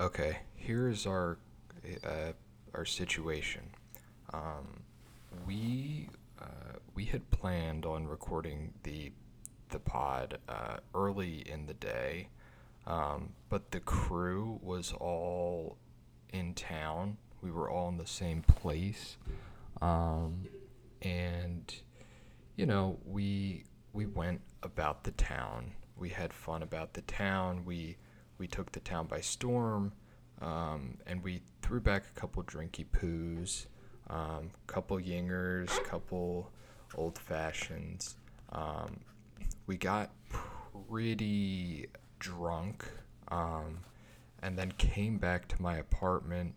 Okay, here is our situation. We had planned on recording the pod early in the day, but the crew was all in town. We were all in the same place, and you know, we went about the town. We had fun about the town. We took the town by storm, and we threw back a couple drinky poos, couple yingers, couple old fashions. We got pretty drunk, and then came back to my apartment,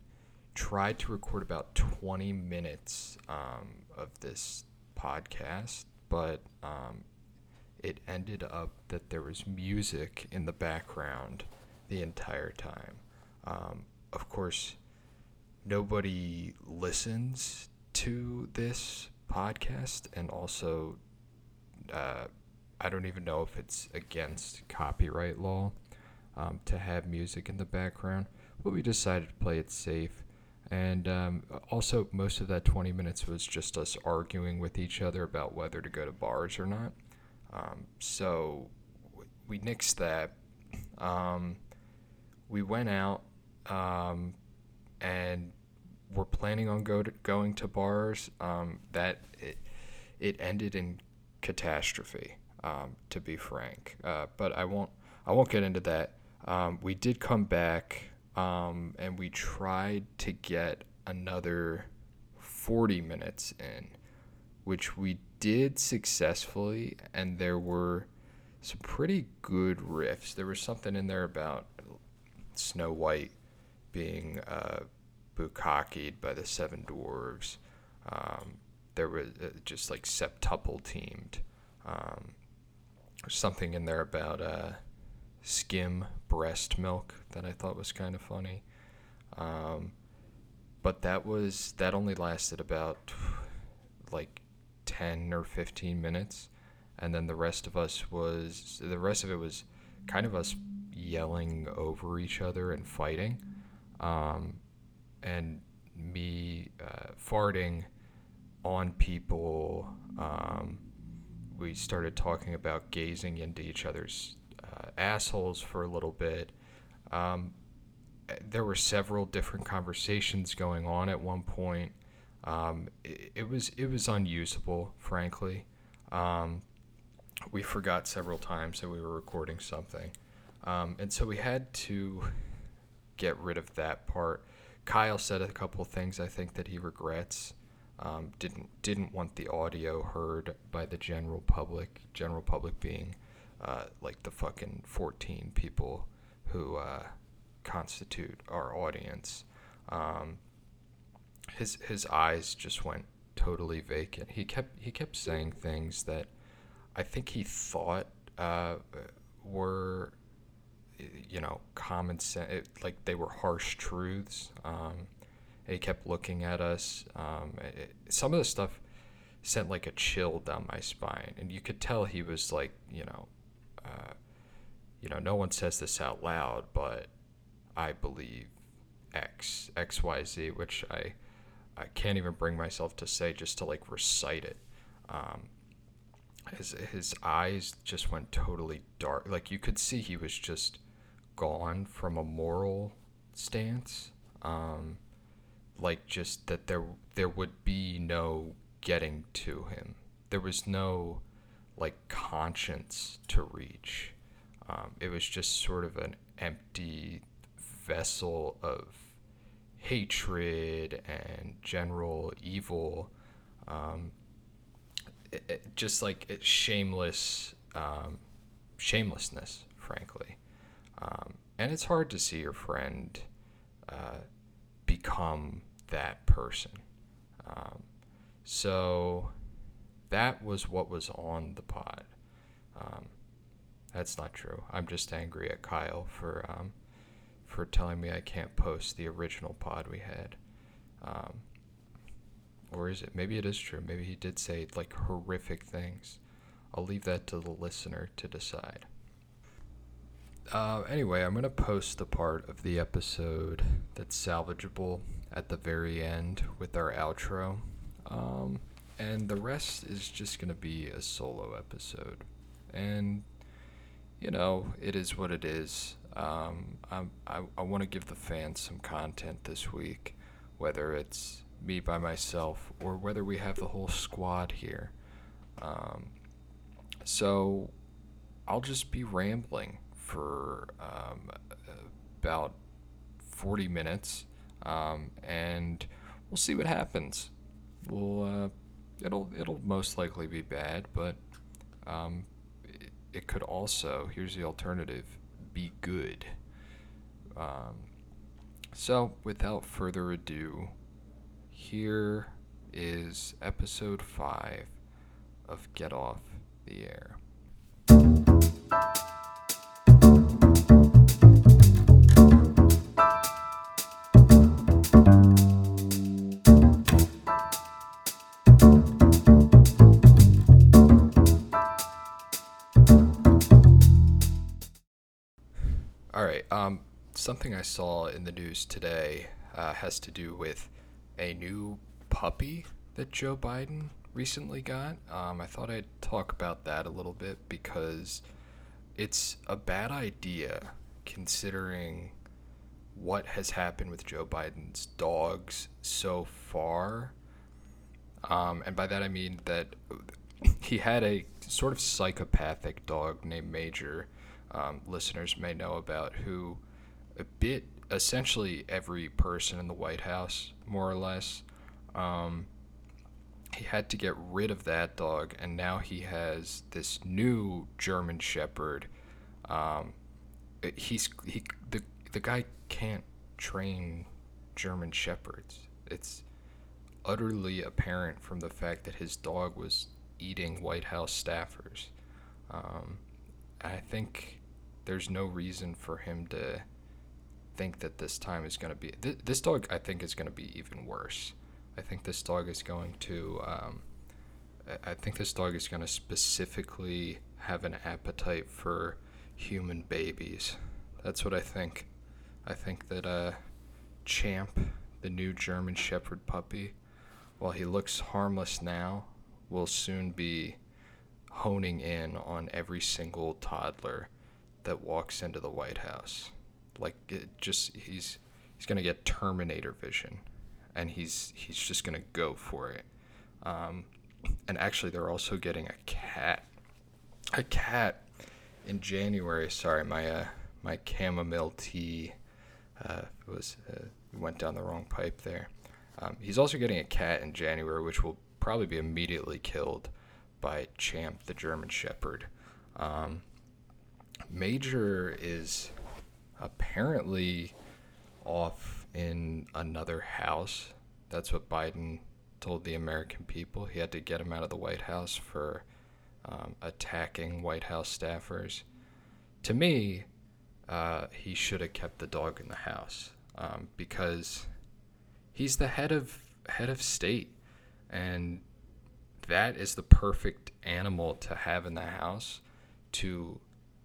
tried to record about 20 minutes of this podcast, but it ended up that there was music in the background the entire time. Of course, nobody listens to this podcast, and also I don't even know if it's against copyright law to have music in the background, but we decided to play it safe. And also, most of that 20 minutes was just us arguing with each other about whether to go to bars or not. So we nixed that. We went out and were planning on going to bars. That it ended in catastrophe, to be frank. But I won't get into that. We did come back, and we tried to get another 40 minutes in, which we did successfully, and there were some pretty good riffs. There was something in there about Snow White being bukkakied by the seven dwarves. There was just like septuple teamed. Something in there about skim breast milk that I thought was kind of funny. But that only lasted about like 10 or 15 minutes, and then the rest of it was kind of us yelling over each other and fighting, and me farting on people. We started talking about gazing into each other's assholes for a little bit. There were several different conversations going on at one point. It was unusable, frankly. We forgot several times that we were recording something. And so we had to get rid of that part. Kyle said a couple things I think that he regrets. Didn't want the audio heard by the general public. General public being like the fucking 14 people who constitute our audience. His eyes just went totally vacant. He kept saying things that I think he thought were, you know, common sense. Like they were harsh truths. He kept looking at us. Some of the stuff sent like a chill down my spine, and you could tell he was like, no one says this out loud, but I believe X Y Z, which I can't even bring myself to say, just to like recite it. His eyes just went totally dark. Like you could see he was just gone from a moral stance. Like just that there would be no getting to him. There was no like conscience to reach. It was just sort of an empty vessel of hatred and general evil, just like it's shamelessness, frankly. And it's hard to see your friend become that person. So that was what was on the pod. That's not true. I'm just angry at Kyle for telling me I can't post the original pod we had. Or is it? Maybe it is true. Maybe he did say like horrific things. I'll leave that to the listener to decide. Anyway, I'm going to post the part of the episode that's salvageable at the very end with our outro. And the rest is just going to be a solo episode. And, you know, it is what it is. I want to give the fans some content this week, whether it's me by myself or whether we have the whole squad here. So I'll just be rambling for about 40 minutes, and we'll see what happens. It'll most likely be bad, but it could also, here's the alternative, be good. So without further ado, here is episode 5 of Get Off the Air. Something I saw in the news today has to do with a new puppy that Joe Biden recently got. I thought I'd talk about that a little bit because it's a bad idea considering what has happened with Joe Biden's dogs so far. And by that I mean that he had a sort of psychopathic dog named Major, listeners may know about, who bit essentially every person in the White House, more or less. He had to get rid of that dog, and now he has this new German Shepherd. The guy can't train German Shepherds. It's utterly apparent from the fact that his dog was eating White House staffers. I think there's no reason for him to think that this time is going to be... This dog, I think, is going to be even worse. I think this dog is going to... I think this dog is going to specifically have an appetite for human babies. That's what I think. I think that Champ, the new German Shepherd puppy, while he looks harmless now, will soon be honing in on every single toddler that walks into the White House. Like, it just, he's gonna get Terminator vision, and he's just gonna go for it. And actually, they're also getting a cat in January. Sorry, my chamomile tea went down the wrong pipe there. He's also getting a cat in January, which will probably be immediately killed by Champ, the German Shepherd. Major is apparently off in another house. That's what Biden told the American people. He had to get him out of the White House for attacking White House staffers. To me, he should have kept the dog in the house because he's the head of state, and that is the perfect animal to have in the house to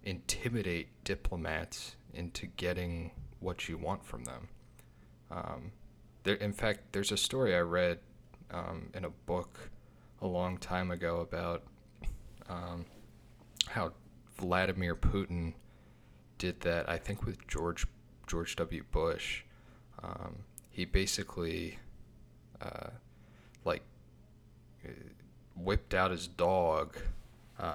intimidate diplomats into getting what you want from them. In fact, there's a story I read in a book a long time ago about how Vladimir Putin did that, I think with George W. Bush. He basically whipped out his dog.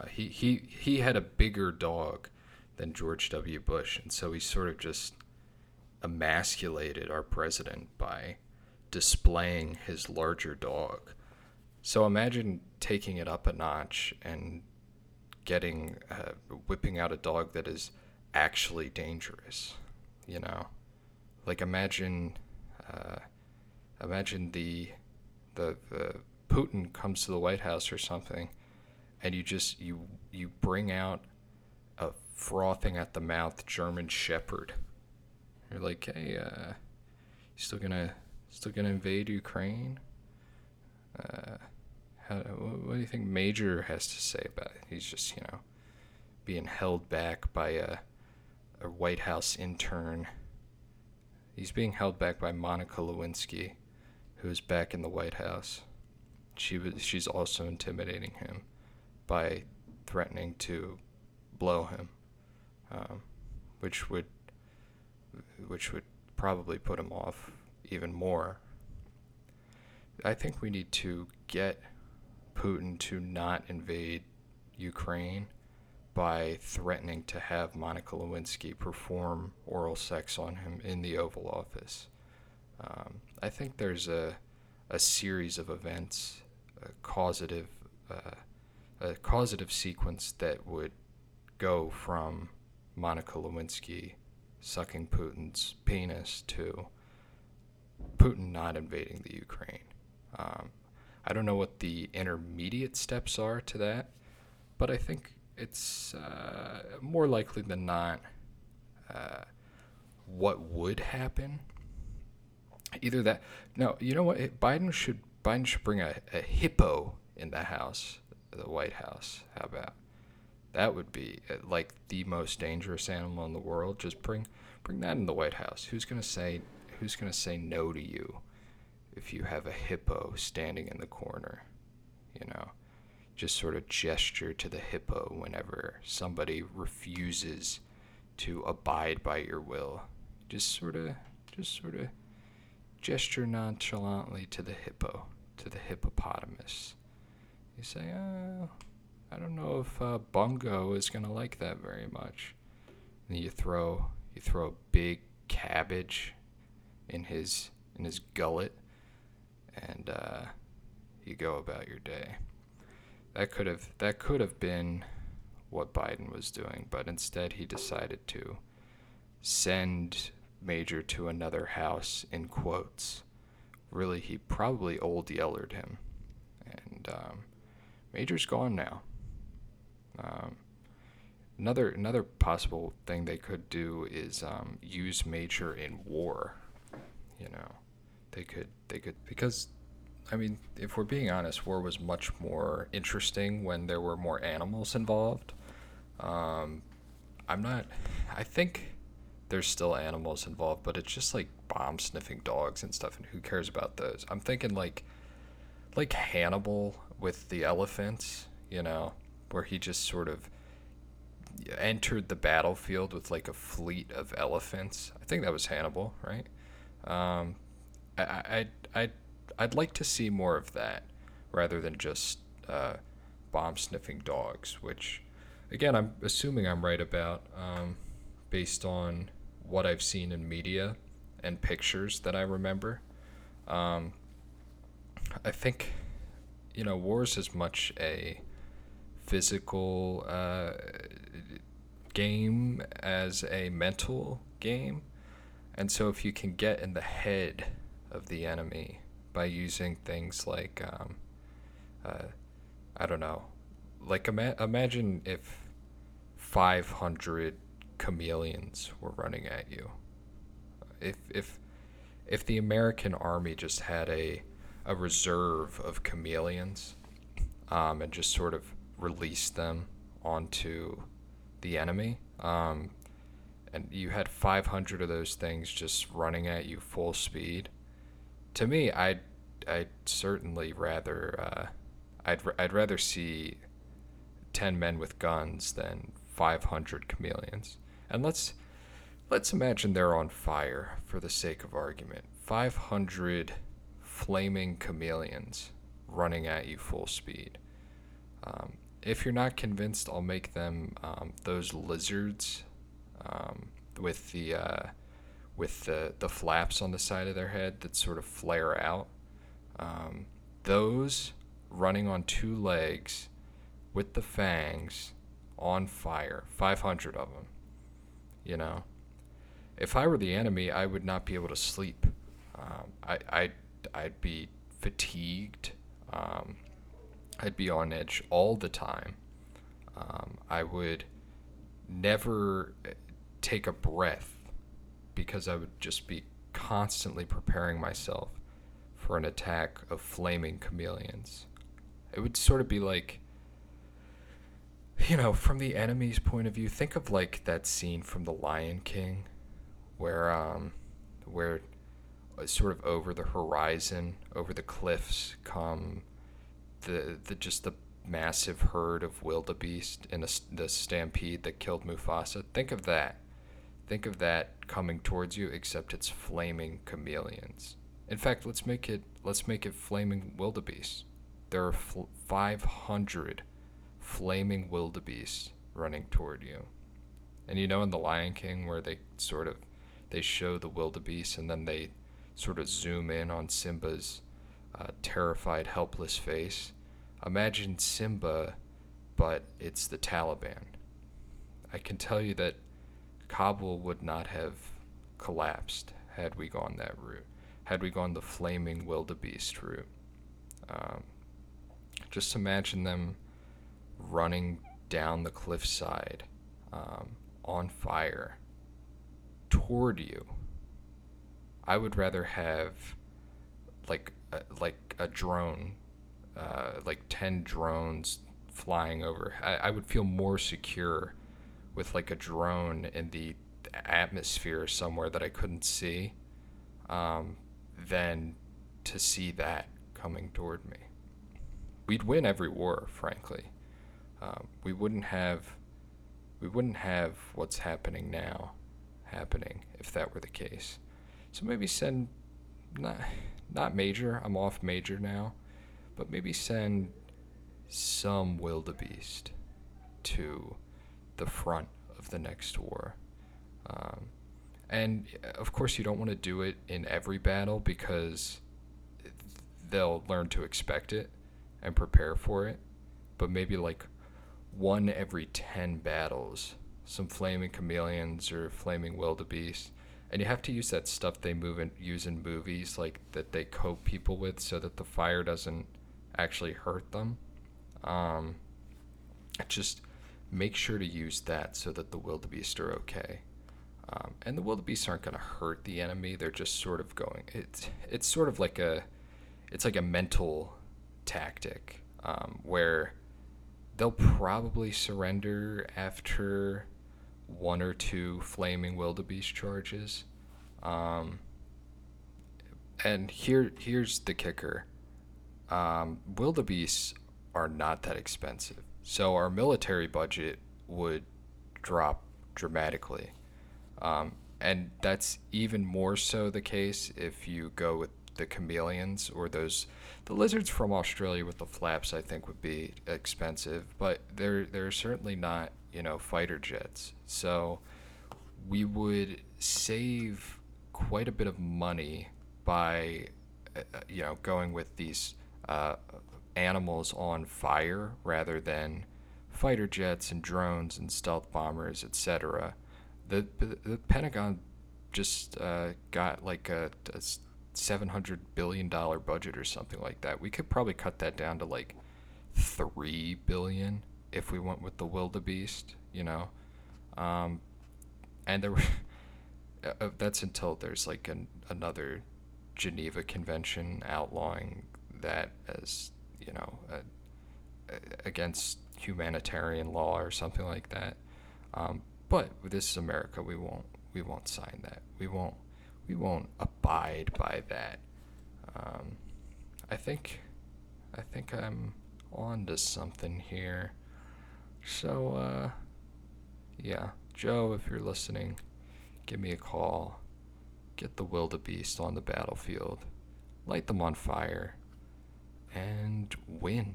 He had a bigger dog than George W. Bush, and so he sort of just emasculated our president by displaying his larger dog. So imagine taking it up a notch and whipping out a dog that is actually dangerous. You know, like imagine the Putin comes to the White House or something, and you bring out a frothing at the mouth German Shepherd. You're like, hey, you still gonna invade Ukraine? What do you think Major has to say about it? He's just, you know, being held back by a a White House intern. He's being held back by Monica Lewinsky, who is back in the White House. She's also intimidating him by threatening to blow him, which would probably put him off even more. I think we need to get Putin to not invade Ukraine by threatening to have Monica Lewinsky perform oral sex on him in the Oval Office. I think there's a series of events, a causative sequence that would go from Monica Lewinsky sucking Putin's penis to Putin not invading the Ukraine. I don't know what the intermediate steps are to that, but I think it's more likely than not what would happen. Either that, no, you know what? Biden should bring a hippo in the house, the White House. How about that? Would be like the most dangerous animal in the world. Just bring that in the White House. Who's gonna say no to you if you have a hippo standing in the corner? You know, just sort of gesture to the hippo whenever somebody refuses to abide by your will. Just sort of gesture nonchalantly to the hippo, to the hippopotamus. You say, I don't know if Bungo is gonna like that very much. And then you throw a big cabbage in his gullet, and you go about your day. That could have been what Biden was doing, but instead he decided to send Major to another house in quotes. Really, he probably Old Yellered him, and Major's gone now. Another possible thing they could do is use Major in war. You know, they could, because, I mean, if we're being honest, war was much more interesting when there were more animals involved. I think there's still animals involved, but it's just like bomb sniffing dogs and stuff. And who cares about those? I'm thinking like Hannibal with the elephants, you know, where he just sort of entered the battlefield with like a fleet of elephants. I think that was Hannibal, right? I'd like to see more of that rather than just bomb sniffing dogs, which, again, I'm assuming I'm right about based on what I've seen in media and pictures that I remember. I think, you know, war is as much a physical game as a mental game. And so if you can get in the head of the enemy by using things like, I don't know, like imagine if 500 chameleons were running at you. If the American army just had a reserve of chameleons and just sort of released them onto the enemy, and you had 500 of those things just running at you full speed. To me, I'd certainly rather I'd rather see 10 men with guns than 500 chameleons. And let's imagine they're on fire for the sake of argument. 500 flaming chameleons running at you full speed. If you're not convinced, I'll make them those lizards. With the flaps on the side of their head that sort of flare out, those running on two legs with the fangs on fire, 500 of them. You know, if I were the enemy, I would not be able to sleep. I'd be fatigued. I'd be on edge all the time. I would never take a breath, because I would just be constantly preparing myself for an attack of flaming chameleons. It would sort of be like, you know, from the enemy's point of view, think of like that scene from The Lion King where sort of over the horizon, over the cliffs come the massive herd of wildebeest and the stampede that killed Mufasa. Think of that. Think of that coming towards you, except it's flaming chameleons. In fact, let's make it flaming wildebeest. There are 500 flaming wildebeest running toward you. And you know in The Lion King where they show the wildebeest and then they sort of zoom in on Simba's terrified, helpless face. Imagine Simba, but it's the Taliban. I can tell you that Kabul would not have collapsed had we gone that route, had we gone the flaming wildebeest route. Just imagine them running down the cliffside on fire toward you. I would rather have like a drone, like 10 drones flying over. I would feel more secure with like a drone in the atmosphere somewhere that I couldn't see than to see that coming toward me. We'd win every war, frankly. We wouldn't have what's happening now happening if that were the case. So maybe send not major, I'm off major now, but maybe send some wildebeest to the front of the next war. And of course you don't want to do it in every battle because they'll learn to expect it and prepare for it, but maybe like 1 every 10 battles, some flaming chameleons or flaming wildebeest. And you have to use that stuff they use in movies, like that they coat people with so that the fire doesn't actually hurt them. Just make sure to use that so that the wildebeest are okay. And the wildebeest aren't going to hurt the enemy. They're just sort of going. It's sort of like a mental tactic where they'll probably surrender after 1 or 2 flaming wildebeest charges. And here's the kicker. Wildebeests are not that expensive. So our military budget would drop dramatically. And that's even more so the case if you go with the chameleons or the lizards from Australia with the flaps, I think would be expensive, but they're certainly not, fighter jets. So we would save quite a bit of money by, going with these animals on fire rather than fighter jets and drones and stealth bombers, etc. The Pentagon just got like a $700 billion budget or something like that. We could probably cut that down to like $3 billion if we went with the wildebeest, and there were that's until there's like another Geneva Convention outlawing that as, against humanitarian law or something like that. But this is America. We won't sign that. We won't abide by that. I think I'm on to something here. So, yeah, Joe, if you're listening, give me a call. Get the wildebeest on the battlefield. Light them on fire. And win.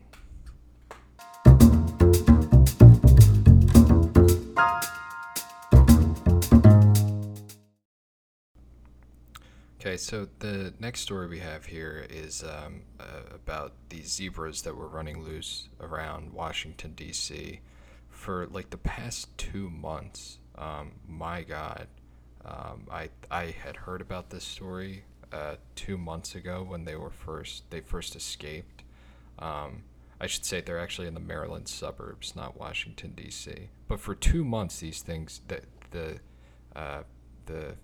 Okay, so the next story we have here is about these zebras that were running loose around Washington, D.C. for like the past 2 months. My God, I had heard about this story 2 months ago when they first escaped. I should say they're actually in the Maryland suburbs, not Washington, D.C. But for 2 months, these things that the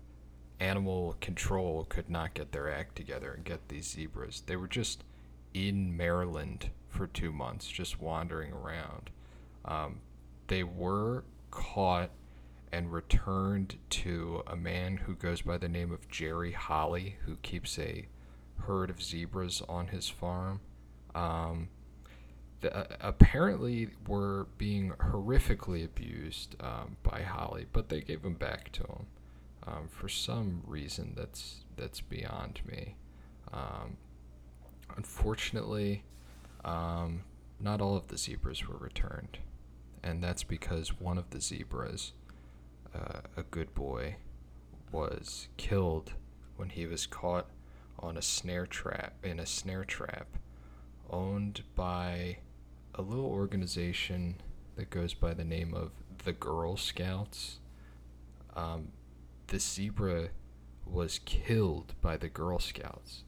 animal control could not get their act together and get these zebras. They were just in Maryland for 2 months, just wandering around. they were caught and returned to a man who goes by the name of Jerry Holly, who keeps a herd of zebras on his farm. Apparently were being horrifically abused by Holly, but they gave him back to him for some reason that's beyond me. Unfortunately, not all of the zebras were returned, and that's because one of the zebras, a good boy, was killed when he was caught on a snare trap, owned by a little organization that goes by the name of the Girl Scouts. The zebra was killed by the Girl Scouts.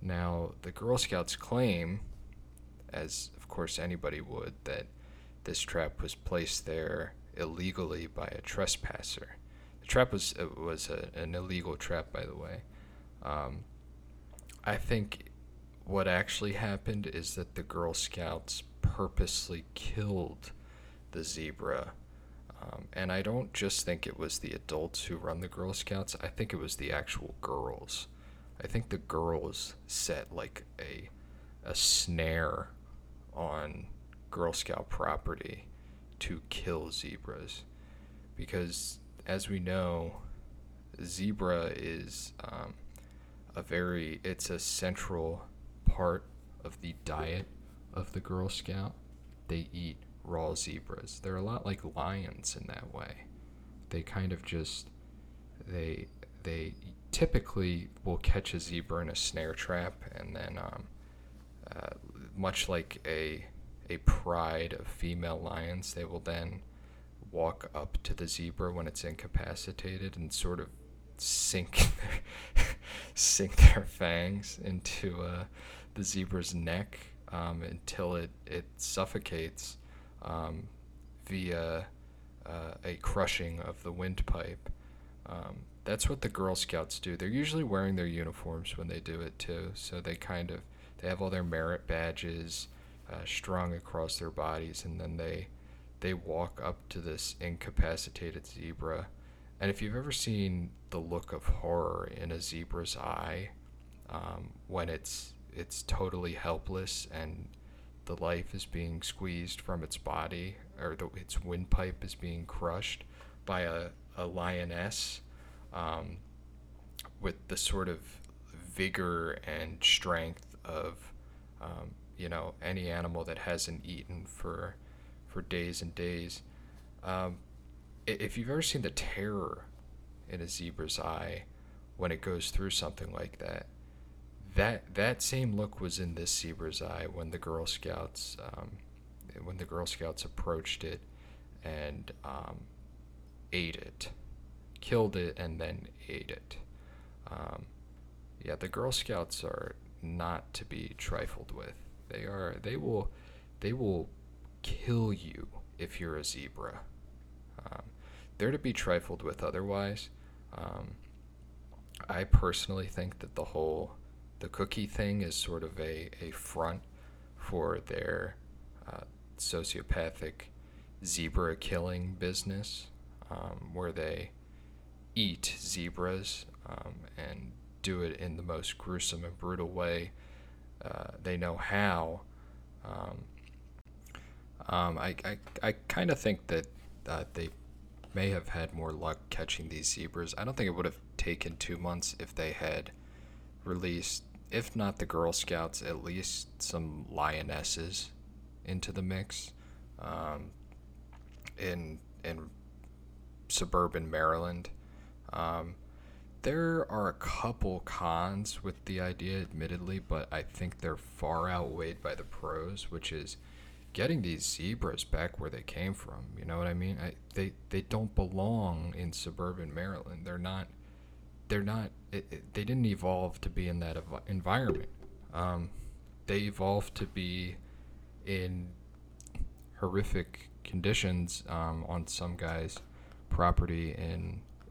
Now, the Girl Scouts claim, as of course anybody would, that this trap was placed there illegally by a trespasser. The trap was an illegal trap, by the way. I think what actually happened is that the Girl Scouts purposely killed the zebra. And I don't just think it was the adults who run the Girl Scouts. I think it was the actual girls. I think the girls set like a snare on Girl Scout property to kill zebras, because as we know, zebra is it's a central part of the diet of the Girl Scout. They eat raw zebras. They're a lot like lions in that way. They kind of just they typically will catch a zebra in a snare trap, and then much like a pride of female lions, they will then walk up to the zebra when it's incapacitated and sort of sink their fangs into the zebra's neck until it suffocates via a crushing of the windpipe. That's what the Girl Scouts do. They're usually wearing their uniforms when they do it too, so they have all their merit badges strung across their bodies, and then they walk up to this incapacitated zebra. And if you've ever seen the look of horror in a zebra's eye when it's totally helpless and the life is being squeezed from its body, or its windpipe is being crushed by a lioness with the sort of vigor and strength of any animal that hasn't eaten for days and days. If you've ever seen the terror in a zebra's eye when it goes through something like that, that same look was in this zebra's eye when the Girl Scouts approached it and ate it, killed it, and then ate it. The Girl Scouts are not to be trifled with. They will kill you if you're a zebra. They're to be trifled with otherwise. I personally think that the cookie thing is sort of a front for their sociopathic zebra killing business, where they eat zebras and do it in the most gruesome and brutal way they know how. I kind of think that they may have had more luck catching these zebras. I don't think it would have taken 2 months if they had released, if not the Girl Scouts, at least some lionesses into the mix. In suburban Maryland, there are a couple cons with the idea, admittedly, but I think they're far outweighed by the pros, which is getting these zebras back where they came from. You know what I mean? They don't belong in suburban Maryland. They didn't evolve to be in that environment. They evolved to be in horrific conditions on some guy's property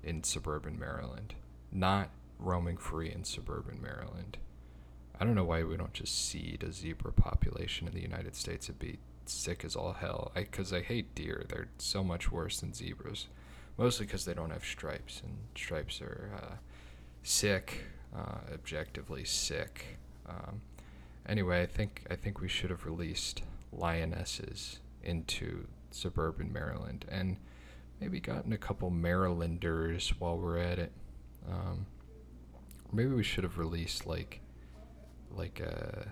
in suburban Maryland, not roaming free in suburban Maryland. I don't know why we don't just seed a zebra population in the United States. It'd be sick as all hell, because I hate deer. They're so much worse than zebras, mostly because they don't have stripes, and stripes are sick, objectively sick. Anyway, I think we should have released lionesses into suburban Maryland, and maybe gotten a couple Marylanders while we're at it. Maybe we should have released like a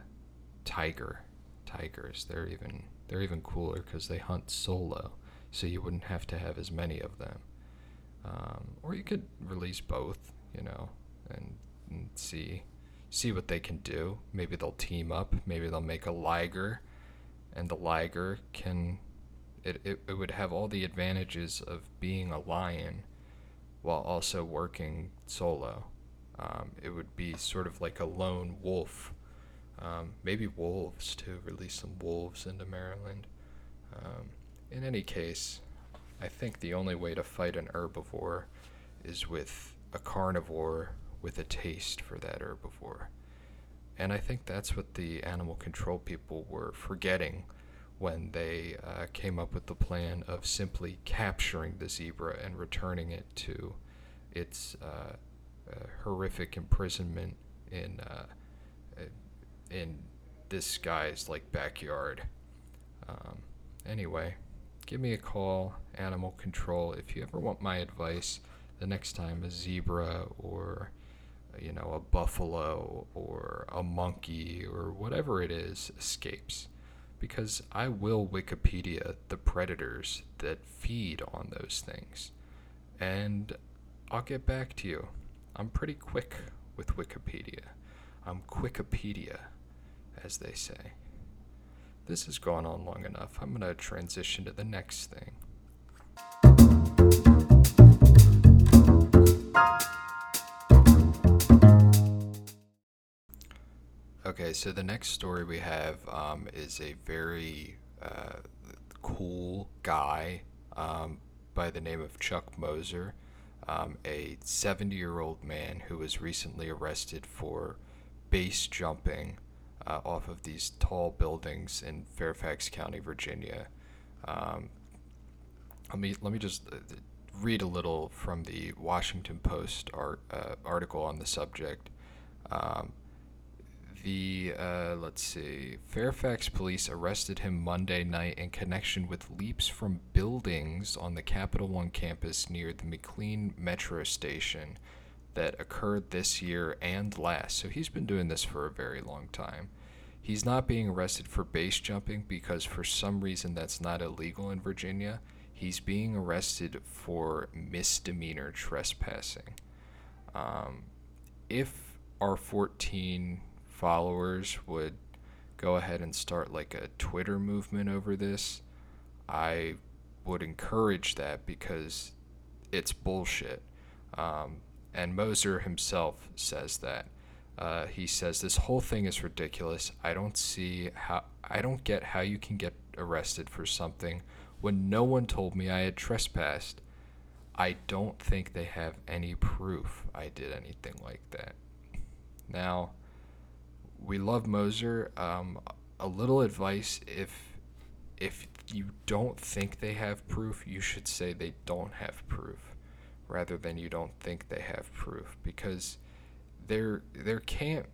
tigers. They're even cooler because they hunt solo, so you wouldn't have to have as many of them. Or you could release both, and see what they can do. Maybe they'll team up. Maybe they'll make a liger, and the liger can. It would have all the advantages of being a lion while also working solo. It would be sort of like a lone wolf. Maybe wolves, too. Release some wolves into Maryland. In any case, I think the only way to fight an herbivore is with a carnivore with a taste for that herbivore. And I think that's what the animal control people were forgetting when they came up with the plan of simply capturing the zebra and returning it to its horrific imprisonment in this guy's backyard. Anyway, give me a call, animal control, if you ever want my advice. The next time a zebra or a buffalo or a monkey or whatever it is escapes. Because I will Wikipedia the predators that feed on those things, and I'll get back to you. I'm pretty quick with Wikipedia. I'm Quickopedia, as they say. This has gone on long enough. I'm going to transition to the next thing. Okay, so the next story we have is a very cool guy by the name of Chuck Moser, a 70-year-old man who was recently arrested for base jumping off of these tall buildings in Fairfax County, Virginia. Let me just read a little from the Washington Post article on the subject. Fairfax police arrested him Monday night in connection with leaps from buildings on the Capital One campus near the McLean Metro Station that occurred this year and last. So he's been doing this for a very long time. He's not being arrested for base jumping because for some reason that's not illegal in Virginia. He's being arrested for misdemeanor trespassing. If our 14 followers would go ahead and start a Twitter movement over this, I would encourage that because it's bullshit. And Moser himself says that. He says this whole thing is ridiculous. I don't get how you can get arrested for something when no one told me I had trespassed. I don't think they have any proof I did anything like that. Now, we love Moser. A little advice: if you don't think they have proof, you should say they don't have proof, rather than you don't think they have proof, because there can't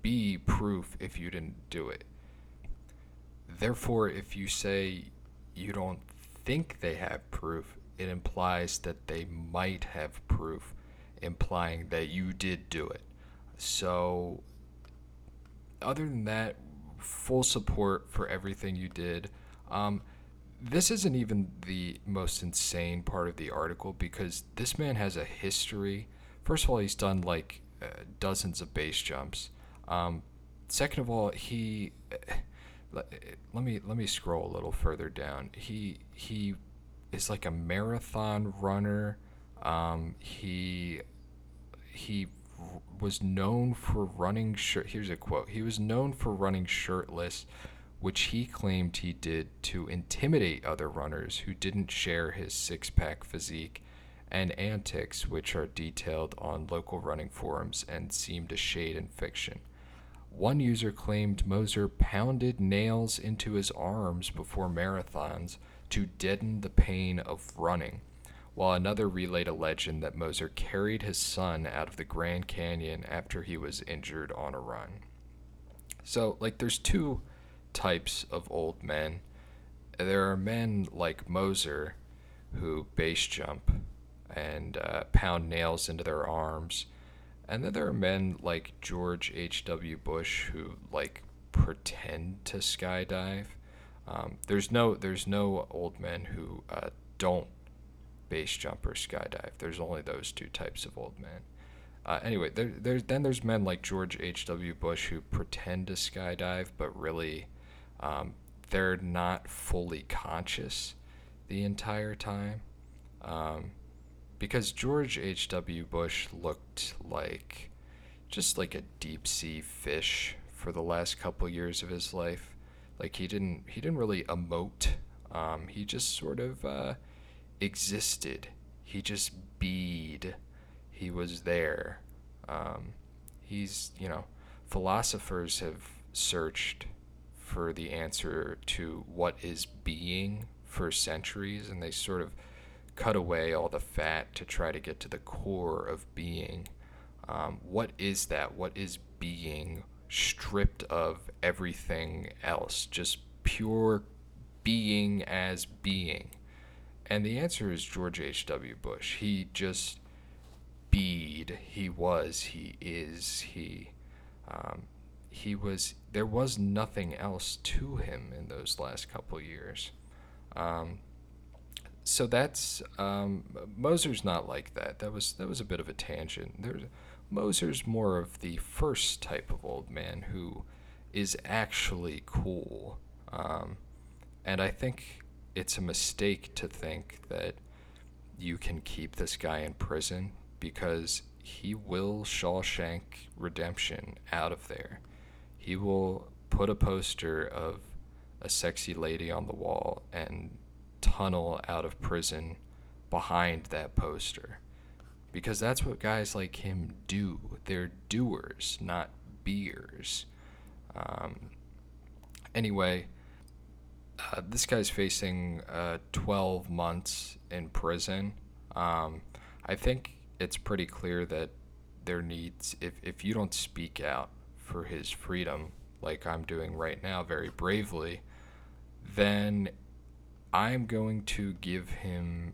be proof if you didn't do it. Therefore, if you say you don't think they have proof, it implies that they might have proof, implying that you did do it. So, other than that, full support for everything you did. This isn't even the most insane part of the article because this man has a history. First of all, he's done dozens of base jumps. Second of all, he let me scroll a little further down. He is a marathon runner. He was known for running here's a quote. He was known for running shirtless, which he claimed he did to intimidate other runners who didn't share his six-pack physique and antics, which are detailed on local running forums and seem to shade in fiction. One user claimed Moser pounded nails into his arms before marathons to deaden the pain of running, while another relayed a legend that Moser carried his son out of the Grand Canyon after he was injured on a run. So, like, there's two types of old men. There are men like Moser who base jump and pound nails into their arms. And then there are men like George H.W. Bush who, like, pretend to skydive. There's no old men who don't base jump or skydive. There's only those two types of old men. Anyway, there's men like George H.W. Bush who pretend to skydive, but really they're not fully conscious the entire time. Because George H.W. Bush looked like just like a deep sea fish for the last couple years of his life. Like he didn't really emote. He just sort of existed. He just beed. He was there. Philosophers have searched for the answer to what is being for centuries, and they sort of cut away all the fat to try to get to the core of being. What is that? What is being stripped of everything else? Just pure being as being. And the answer is George H.W. Bush. He just beed. He was. He is. He was. There was nothing else to him in those last couple years. So that's Moser's not like that. That was a bit of a tangent. Moser's more of the first type of old man who is actually cool, and I think it's a mistake to think that you can keep this guy in prison because he will Shawshank Redemption out of there. He will put a poster of a sexy lady on the wall and tunnel out of prison behind that poster, because that's what guys like him do. They're doers, not beers. Anyway, this guy's facing 12 months in prison. I think it's pretty clear that there needs, if you don't speak out for his freedom like I'm doing right now very bravely, then I'm going to give him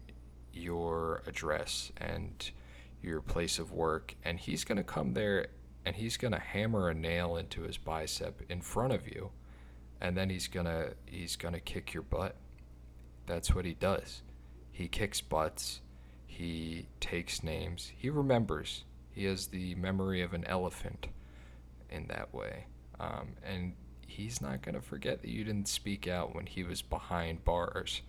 your address and your place of work, and he's going to come there and he's going to hammer a nail into his bicep in front of you, and then he's going to kick your butt. That's what he does. He kicks butts. He takes names. He remembers. He has the memory of an elephant in that way. And he's not going to forget that you didn't speak out when he was behind bars.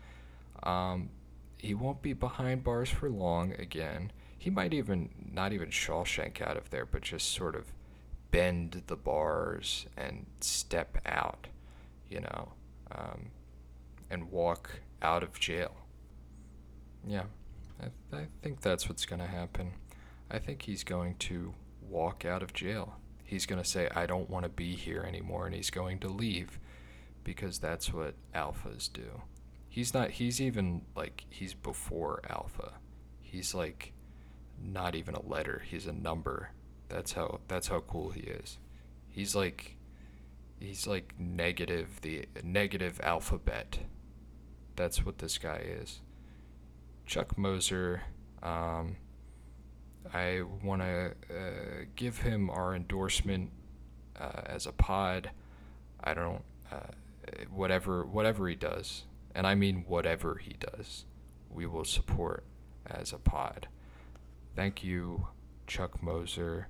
He won't be behind bars for long again. He might even, not even Shawshank out of there, but just sort of bend the bars and step out, and walk out of jail. Yeah, I think that's what's going to happen. I think he's going to walk out of jail. He's going to say, I don't want to be here anymore, and he's going to leave, because that's what alphas do. He's before alpha. He's like not even a letter. He's a number. That's how cool he is. He's like the negative alphabet. That's what this guy is. Chuck Moser, I want to give him our endorsement as a pod. I don't, whatever he does, and I mean whatever he does, we will support as a pod. Thank you, Chuck Moser.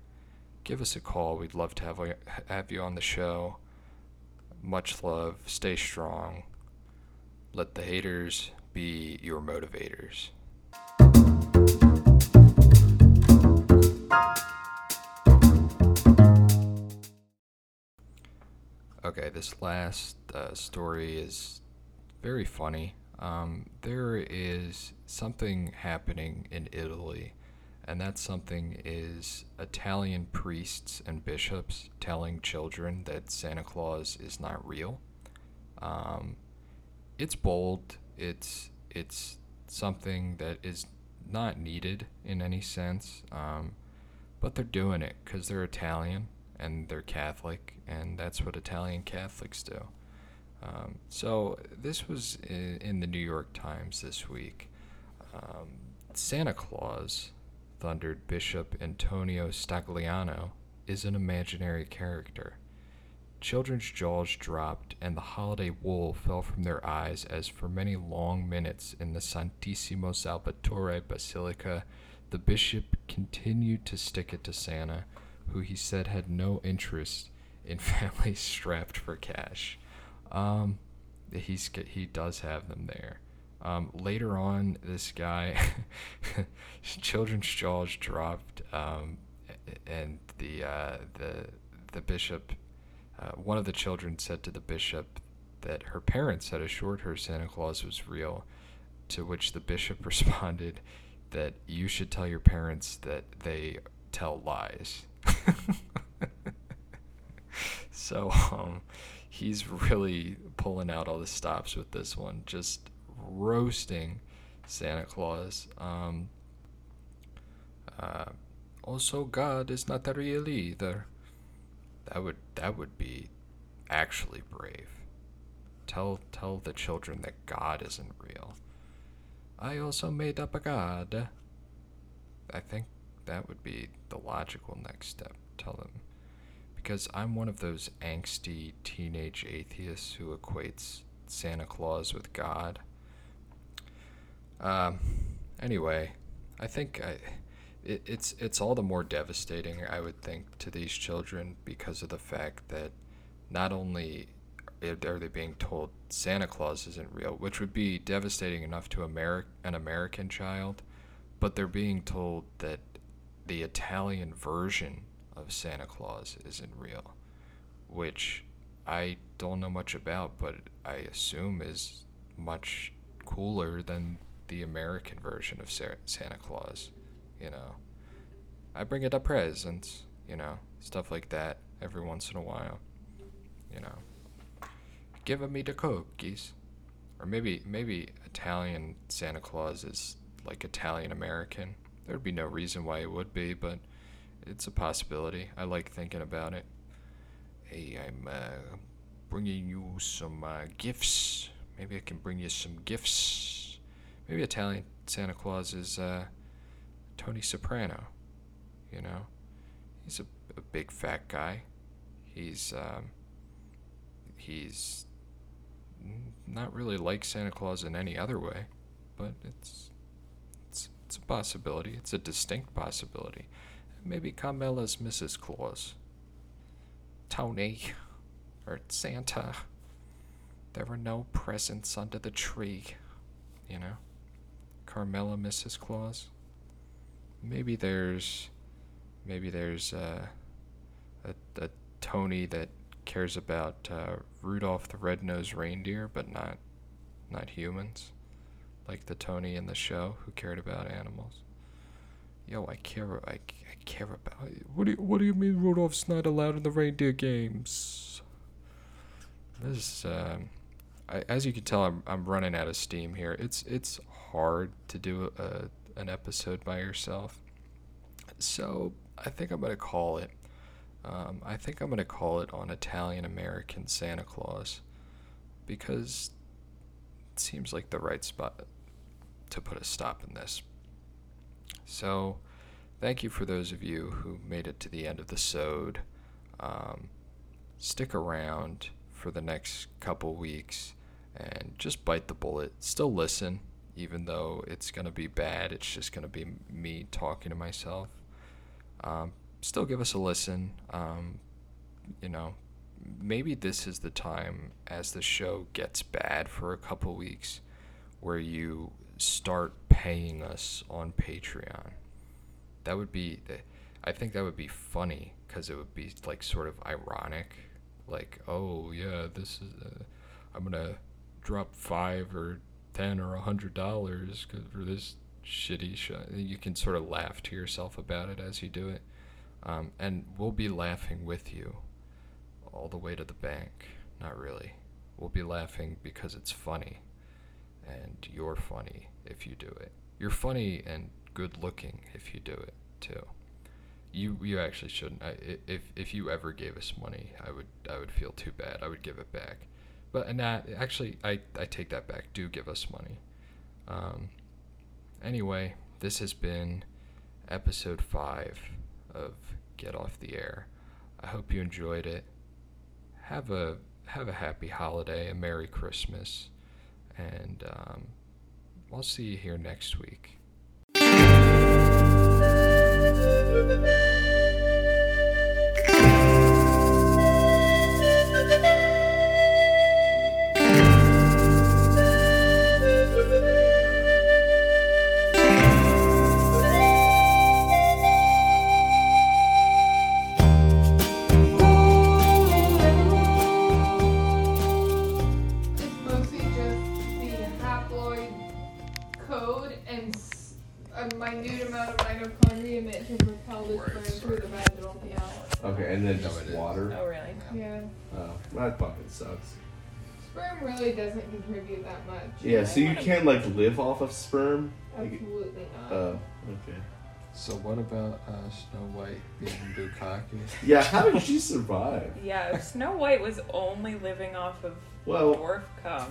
Give us a call. We'd love to have you on the show. Much love. Stay strong. Let the haters be your motivators. Okay, this last story is very funny. There is something happening in Italy And that something is Italian priests and bishops telling children that Santa Claus is not real. It's bold. It's something that is not needed in any sense. But they're doing it because they're Italian and they're Catholic, and that's what Italian Catholics do. So this was in the New York Times this week. Santa Claus, thundered Bishop Antonio Stagliano, is an imaginary character. Children's jaws dropped and the holiday wool fell from their eyes as for many long minutes in the Santissimo Salvatore Basilica, the bishop continued to stick it to Santa, who he said had no interest in families strapped for cash. He does have them there. Later on, this guy, children's jaws dropped, and the bishop, one of the children said to the bishop that her parents had assured her Santa Claus was real, to which the bishop responded that you should tell your parents that they tell lies. So, he's really pulling out all the stops with this one, just roasting Santa Claus. Also, God is not real either. That would be actually brave. Tell the children that God isn't real. I also made up a God. I think that would be the logical next step. Tell them. Because I'm one of those angsty teenage atheists who equates Santa Claus with God. Anyway, I think it's all the more devastating, I would think, to these children because of the fact that not only are they being told Santa Claus isn't real, which would be devastating enough to an American child, but they're being told that the Italian version of Santa Claus isn't real, which I don't know much about, but I assume is much cooler than the American version of Santa Claus. You know, I bring it up presents, you know, stuff like that every once in a while, you know, giving me the cookies. Or maybe Italian Santa Claus is like Italian American. There'd be no reason why it would be, but it's a possibility. I like thinking about it. Hey, I'm bringing you some gifts. Maybe I can bring you some gifts. Maybe Italian Santa Claus is Tony Soprano. You know, he's a big fat guy. He's not really like Santa Claus in any other way, but it's a possibility. It's a distinct possibility. Maybe Carmela's Mrs. Claus. Tony. Or Santa. There were no presents under the tree. You know? Carmela Mrs. Claus. Maybe there's a Tony that cares about Rudolph the Red-Nosed Reindeer, but not humans. Like the Tony in the show who cared about animals. Yo, I care about it. What do you mean Rudolph's not allowed in the reindeer games? This, as you can tell, I'm running out of steam here. It's hard to do an episode by yourself. So I think I'm gonna call it. I think I'm gonna call it on Italian American Santa Claus, because it seems like the right spot to put a stop in this. So, thank you for those of you who made it to the end of the sode. Stick around for the next couple weeks and just bite the bullet. Still listen, even though it's going to be bad. It's just going to be me talking to myself. Still give us a listen. You know, maybe this is the time, as the show gets bad for a couple weeks, where you start paying us on Patreon. That would be, I think that would be funny, because it would be like sort of ironic, like, oh yeah, this is I'm gonna drop $5 or $10 or $100 for this shitty shot. You can sort of laugh to yourself about it as you do it. And we'll be laughing with you all the way to the bank. Not really. We'll be laughing because it's funny. And you're funny if you do it. You're funny and good looking if you do it too. You actually shouldn't. If you ever gave us money, I would feel too bad. I would give it back. But I take that back. Do give us money. Anyway, this has been episode 5 of Get Off the Air. I hope you enjoyed it. Have a happy holiday, a Merry Christmas, and I'll see you here next week. That fucking sucks. Sperm really doesn't contribute that much. Yeah, so you can live off of sperm? Absolutely not. Oh, okay. So what about Snow White being bukkake? Yeah, how did she survive? Yeah, Snow White was only living off of dwarf cum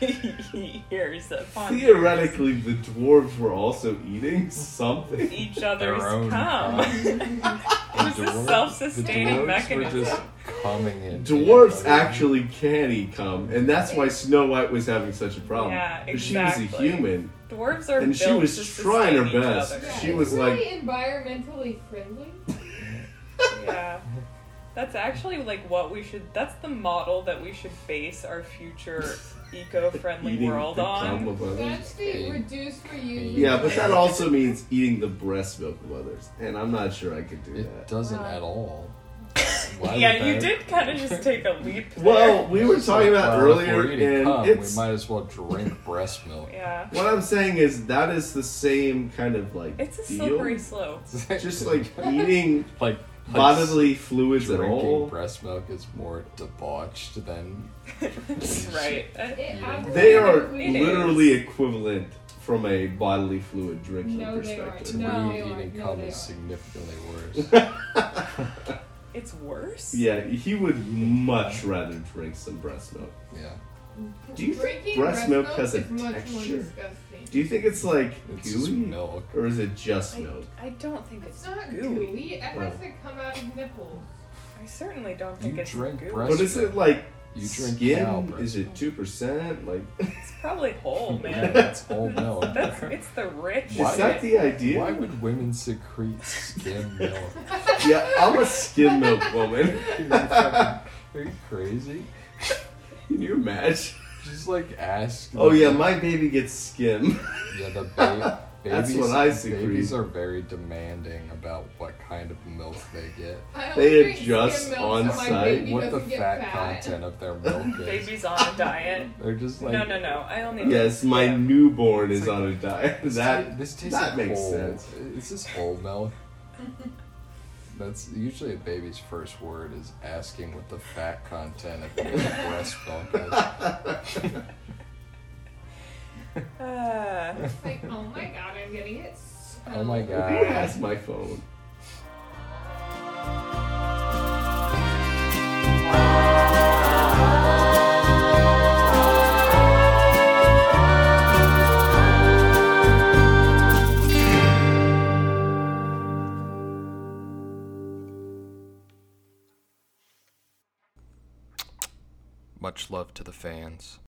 for years upon theoretically, years. The dwarves were also eating something. Each other's cum. It was a self-sustaining mechanism. Were just coming in. Dwarves actually can eat cum, and that's why Snow White was having such a problem. Yeah, exactly. She was a human. Dwarves are and she was to trying her best. Yeah, she was really environmentally friendly. Yeah, that's actually what we should. That's the model that we should base our future eco-friendly world on. That's the reduced for you. Yeah, but that also means eating the breast milk of others, and I'm not sure I could do that. It doesn't at all. Yeah, you did kind of just take a leap there. Well, we were talking about earlier, and we might as well drink breast milk. Yeah. What I'm saying is that is the same kind of it's a slippery slope. Just eating bodily fluids at all. Drinking breast milk is more debauched than right. They are literally equivalent from a bodily fluid drinking perspective. Eating cum is significantly worse. It's worse? Yeah, he would much rather drink some breast milk. Yeah. Do you think breast milk has a texture? Do you think it's gooey milk, or is it just milk? I don't think it's not gooey. It has to come out of nipples. I certainly don't think it's gooey. But is it you drink skim? Is it 2%? It's probably whole, man. Yeah, it's whole milk. It's the rich. Is that the idea? Why would women secrete skim milk? Yeah, I'm a skim milk woman. Are you crazy? Can you imagine? Just ask. Oh yeah, my baby gets skim. Yeah, the babies. That's what I see. Babies are very demanding about what kind of milk they get. They adjust on site what the fat content of their milk is. Baby's on a diet. They're just no. I only. Yes, my newborn is on a diet. That makes sense. Is this whole milk? That's usually a baby's first word is asking what the fat content of the breast milk is. It's oh my god, I'm getting it. Oh my god. Who has my phone? Much love to the fans.